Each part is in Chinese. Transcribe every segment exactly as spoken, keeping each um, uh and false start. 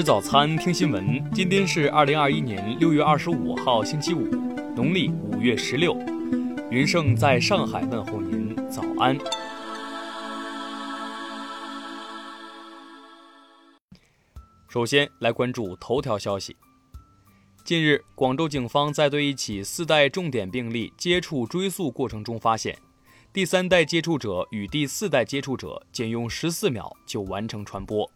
吃早餐，听新闻。今天是二零二一年六月二十五号，星期五，农历五月十六。云盛在上海问候您，早安。首先来关注头条消息。近日，广州警方在对一起四代重点病例接触追溯过程中发现，第三代接触者与第四代接触者仅用十四秒就完成传播。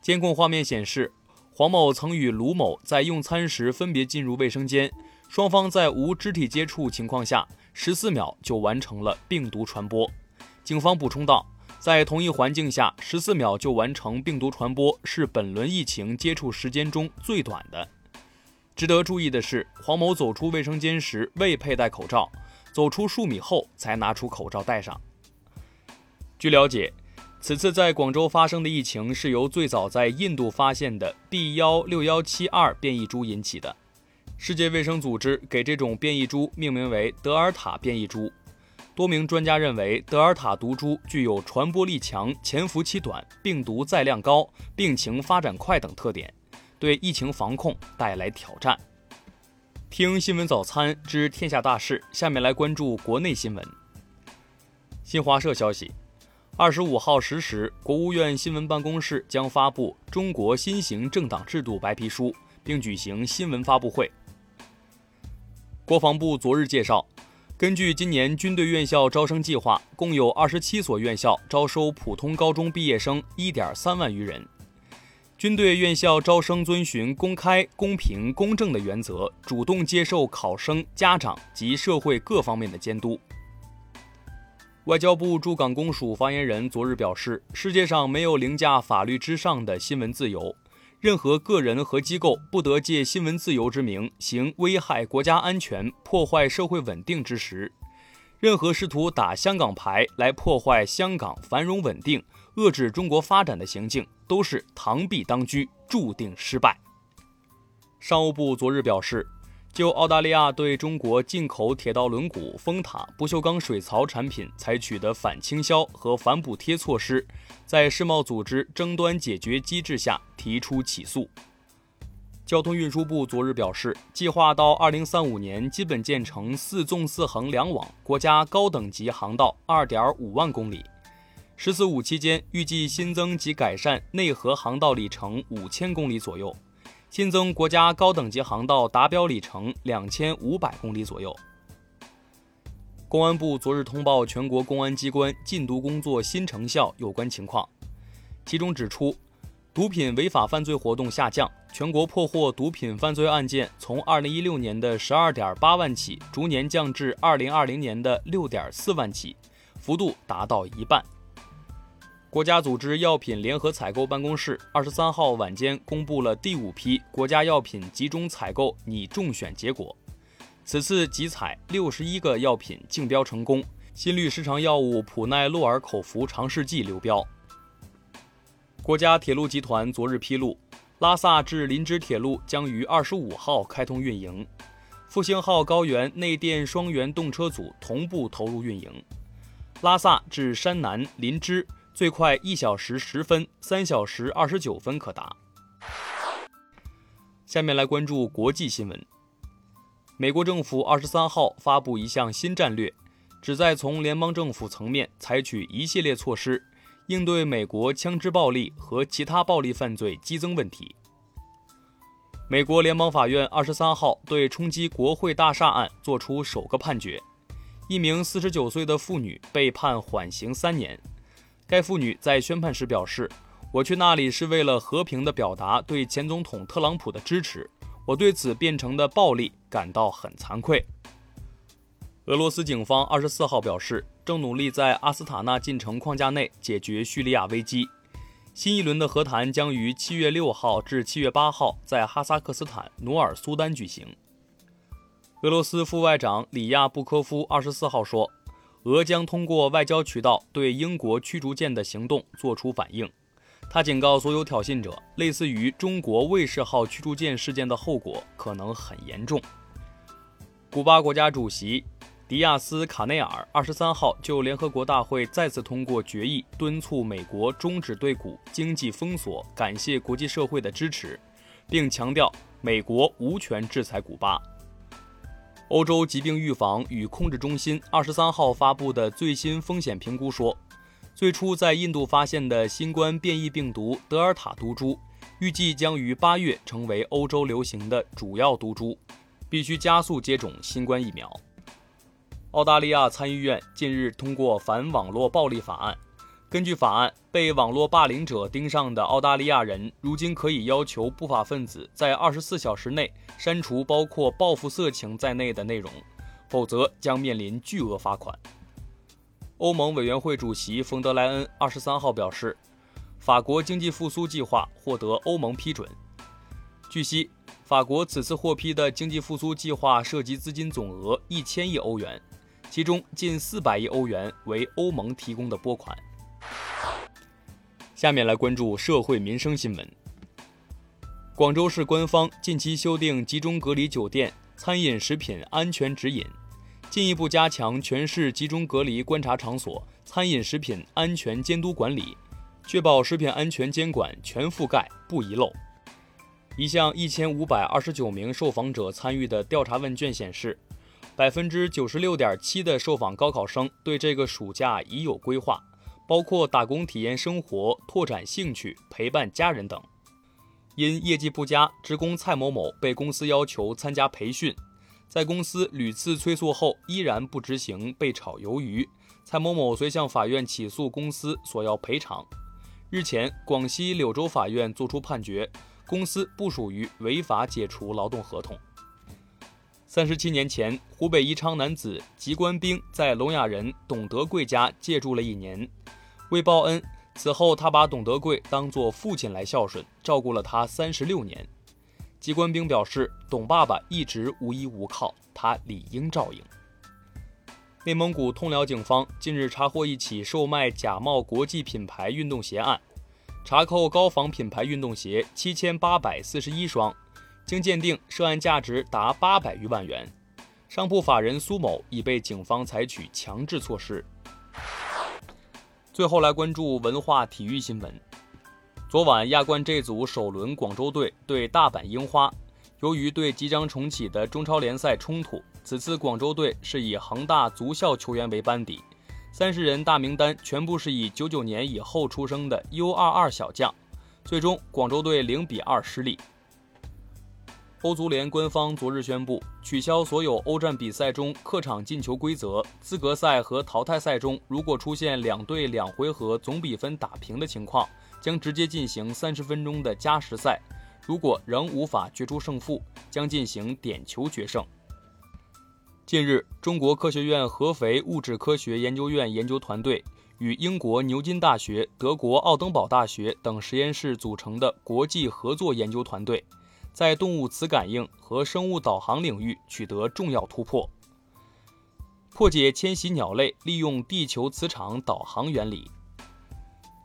监控画面显示，黄某曾与卢某在用餐时分别进入卫生间，双方在无肢体接触情况下，十四秒就完成了病毒传播。警方补充道，在同一环境下十四秒就完成病毒传播，是本轮疫情接触时间中最短的。值得注意的是，黄某走出卫生间时未佩戴口罩，走出数米后才拿出口罩戴上。据了解，此次在广州发生的疫情是由最早在印度发现的 B 一六一七二 变异株引起的。世界卫生组织给这种变异株命名为德尔塔变异株。多名专家认为，德尔塔毒株具有传播力强、潜伏期短、病毒载量高、病情发展快等特点，对疫情防控带来挑战。听新闻早餐知天下大事，下面来关注国内新闻。新华社消息，二十五号十时，国务院新闻办公室将发布《中国新型政党制度白皮书》，并举行新闻发布会。国防部昨日介绍，根据今年军队院校招生计划，共有二十七所院校招收普通高中毕业生一点三万余人。军队院校招生遵循公开、公平、公正的原则，主动接受考生、家长及社会各方面的监督。外交部驻港公署发言人昨日表示，世界上没有凌驾法律之上的新闻自由，任何个人和机构不得借新闻自由之名行危害国家安全、破坏社会稳定之实。任何试图打香港牌来破坏香港繁荣稳定、遏制中国发展的行径，都是螳臂当车，注定失败。商务部昨日表示，就澳大利亚对中国进口铁道轮毂、风塔、不锈钢水槽产品采取的反倾销和反补贴措施，在世贸组织争端解决机制下提出起诉。交通运输部昨日表示，计划到二零三五年基本建成四纵四横两网国家高等级航道二点五万公里。十四五期间预计新增及改善内河航道里程五千公里左右。新增国家高等级航道达标里程两千五百公里左右。公安部昨日通报全国公安机关禁毒工作新成效有关情况，其中指出，毒品违法犯罪活动下降，全国破获毒品犯罪案件从二零一六年的十二点八万起，逐年降至二零二零年的六点四万起，幅度达到一半。国家组织药品联合采购办公室二十三号晚间公布了第五批国家药品集中采购拟中选结果，此次集采六十一个药品竞标成功，新律失常药物普奈洛尔口服尝试剂流标。国家铁路集团昨日披露，拉萨至林芝铁路将于二十五号开通运营，复兴号高原内电双源动车组同步投入运营，拉萨至山南林芝。最快一小时十分、三小时二十九分可达。下面来关注国际新闻。美国政府二十三号发布一项新战略，旨在从联邦政府层面采取一系列措施，应对美国枪支暴力和其他暴力犯罪激增问题。美国联邦法院二十三号对冲击国会大厦案作出首个判决，一名四十九岁的妇女被判缓刑三年。该妇女在宣判时表示，我去那里是为了和平地表达对前总统特朗普的支持，我对此变成的暴力感到很惭愧。俄罗斯警方二十四号表示，正努力在阿斯塔纳进程框架内解决叙利亚危机。新一轮的和谈将于七月六号至七月八号在哈萨克斯坦努尔苏丹举行。俄罗斯副外长里亚布科夫二十四号说，俄将通过外交渠道对英国驱逐舰的行动作出反应。他警告所有挑衅者，类似于中国卫士号驱逐舰事件的后果可能很严重。古巴国家主席迪亚斯卡内尔二十三号就联合国大会再次通过决议，敦促美国终止对古经济封锁，感谢国际社会的支持，并强调美国无权制裁古巴。欧洲疾病预防与控制中心二十三号发布的最新风险评估说，最初在印度发现的新冠变异病毒德尔塔毒株，预计将于八月成为欧洲流行的主要毒株，必须加速接种新冠疫苗。澳大利亚参议院近日通过反网络暴力法案，根据法案，被网络霸凌者盯上的澳大利亚人如今可以要求不法分子在二十四小时内删除包括报复色情在内的内容，否则将面临巨额罚款。欧盟委员会主席冯德莱恩二十三号表示，法国经济复苏计划获得欧盟批准。据悉，法国此次获批的经济复苏计划涉及资金总额一千亿欧元，其中近四百亿欧元为欧盟提供的拨款。下面来关注社会民生新闻。广州市官方近期修订集中隔离酒店、餐饮食品安全指引，进一步加强全市集中隔离观察场所餐饮食品安全监督管理，确保食品安全监管全覆盖不遗漏。一项一千五百二十九名受访者参与的调查问卷显示，百分之九十六点七的受访高考生对这个暑假已有规划，包括打工体验生活、拓展兴趣、陪伴家人等。因业绩不佳，职工蔡某某被公司要求参加培训。在公司屡次催促后依然不执行，被炒鱿鱼。蔡某某遂向法院起诉公司索要赔偿。日前，广西柳州法院作出判决，公司不属于违法解除劳动合同。三十七年前，湖北宜昌男子吉官兵在聋哑人董德贵家借住了一年，为报恩，此后他把董德贵当作父亲来孝顺，照顾了他三十六年。吉官兵表示，董爸爸一直无依无靠，他理应照应。内蒙古通辽警方近日查获一起售卖假冒国际品牌运动鞋案，查扣高仿品牌运动鞋七千八百四十一双，经鉴定涉案价值达八百余万元。商铺法人苏某已被警方采取强制措施。最后来关注文化体育新闻。昨晚亚冠这组首轮广州队对大阪樱花，由于对即将重启的中超联赛冲突，此次广州队是以恒大足校球员为班底，三十人大名单全部是以九九年以后出生的 U 二十二 小将，最终广州队零比二失利。欧足联官方昨日宣布，取消所有欧战比赛中客场进球规则，资格赛和淘汰赛中如果出现两队两回合总比分打平的情况，将直接进行三十分钟的加时赛，如果仍无法决出胜负，将进行点球决胜。近日，中国科学院合肥物质科学研究院研究团队与英国牛津大学、德国奥登堡大学等实验室组成的国际合作研究团队，在动物磁感应和生物导航领域取得重要突破，破解迁徙鸟类利用地球磁场导航原理。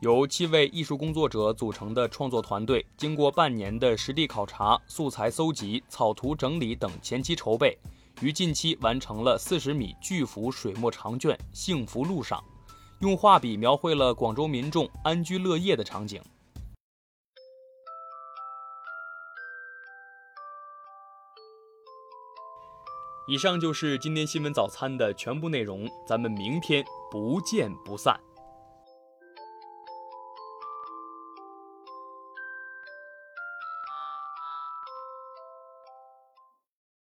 由七位艺术工作者组成的创作团队，经过半年的实地考察、素材搜集、草图整理等前期筹备，于近期完成了四十米巨幅水墨长卷《幸福路上》，用画笔描绘了广州民众安居乐业的场景。以上就是今天新闻早餐的全部内容，咱们明天不见不散。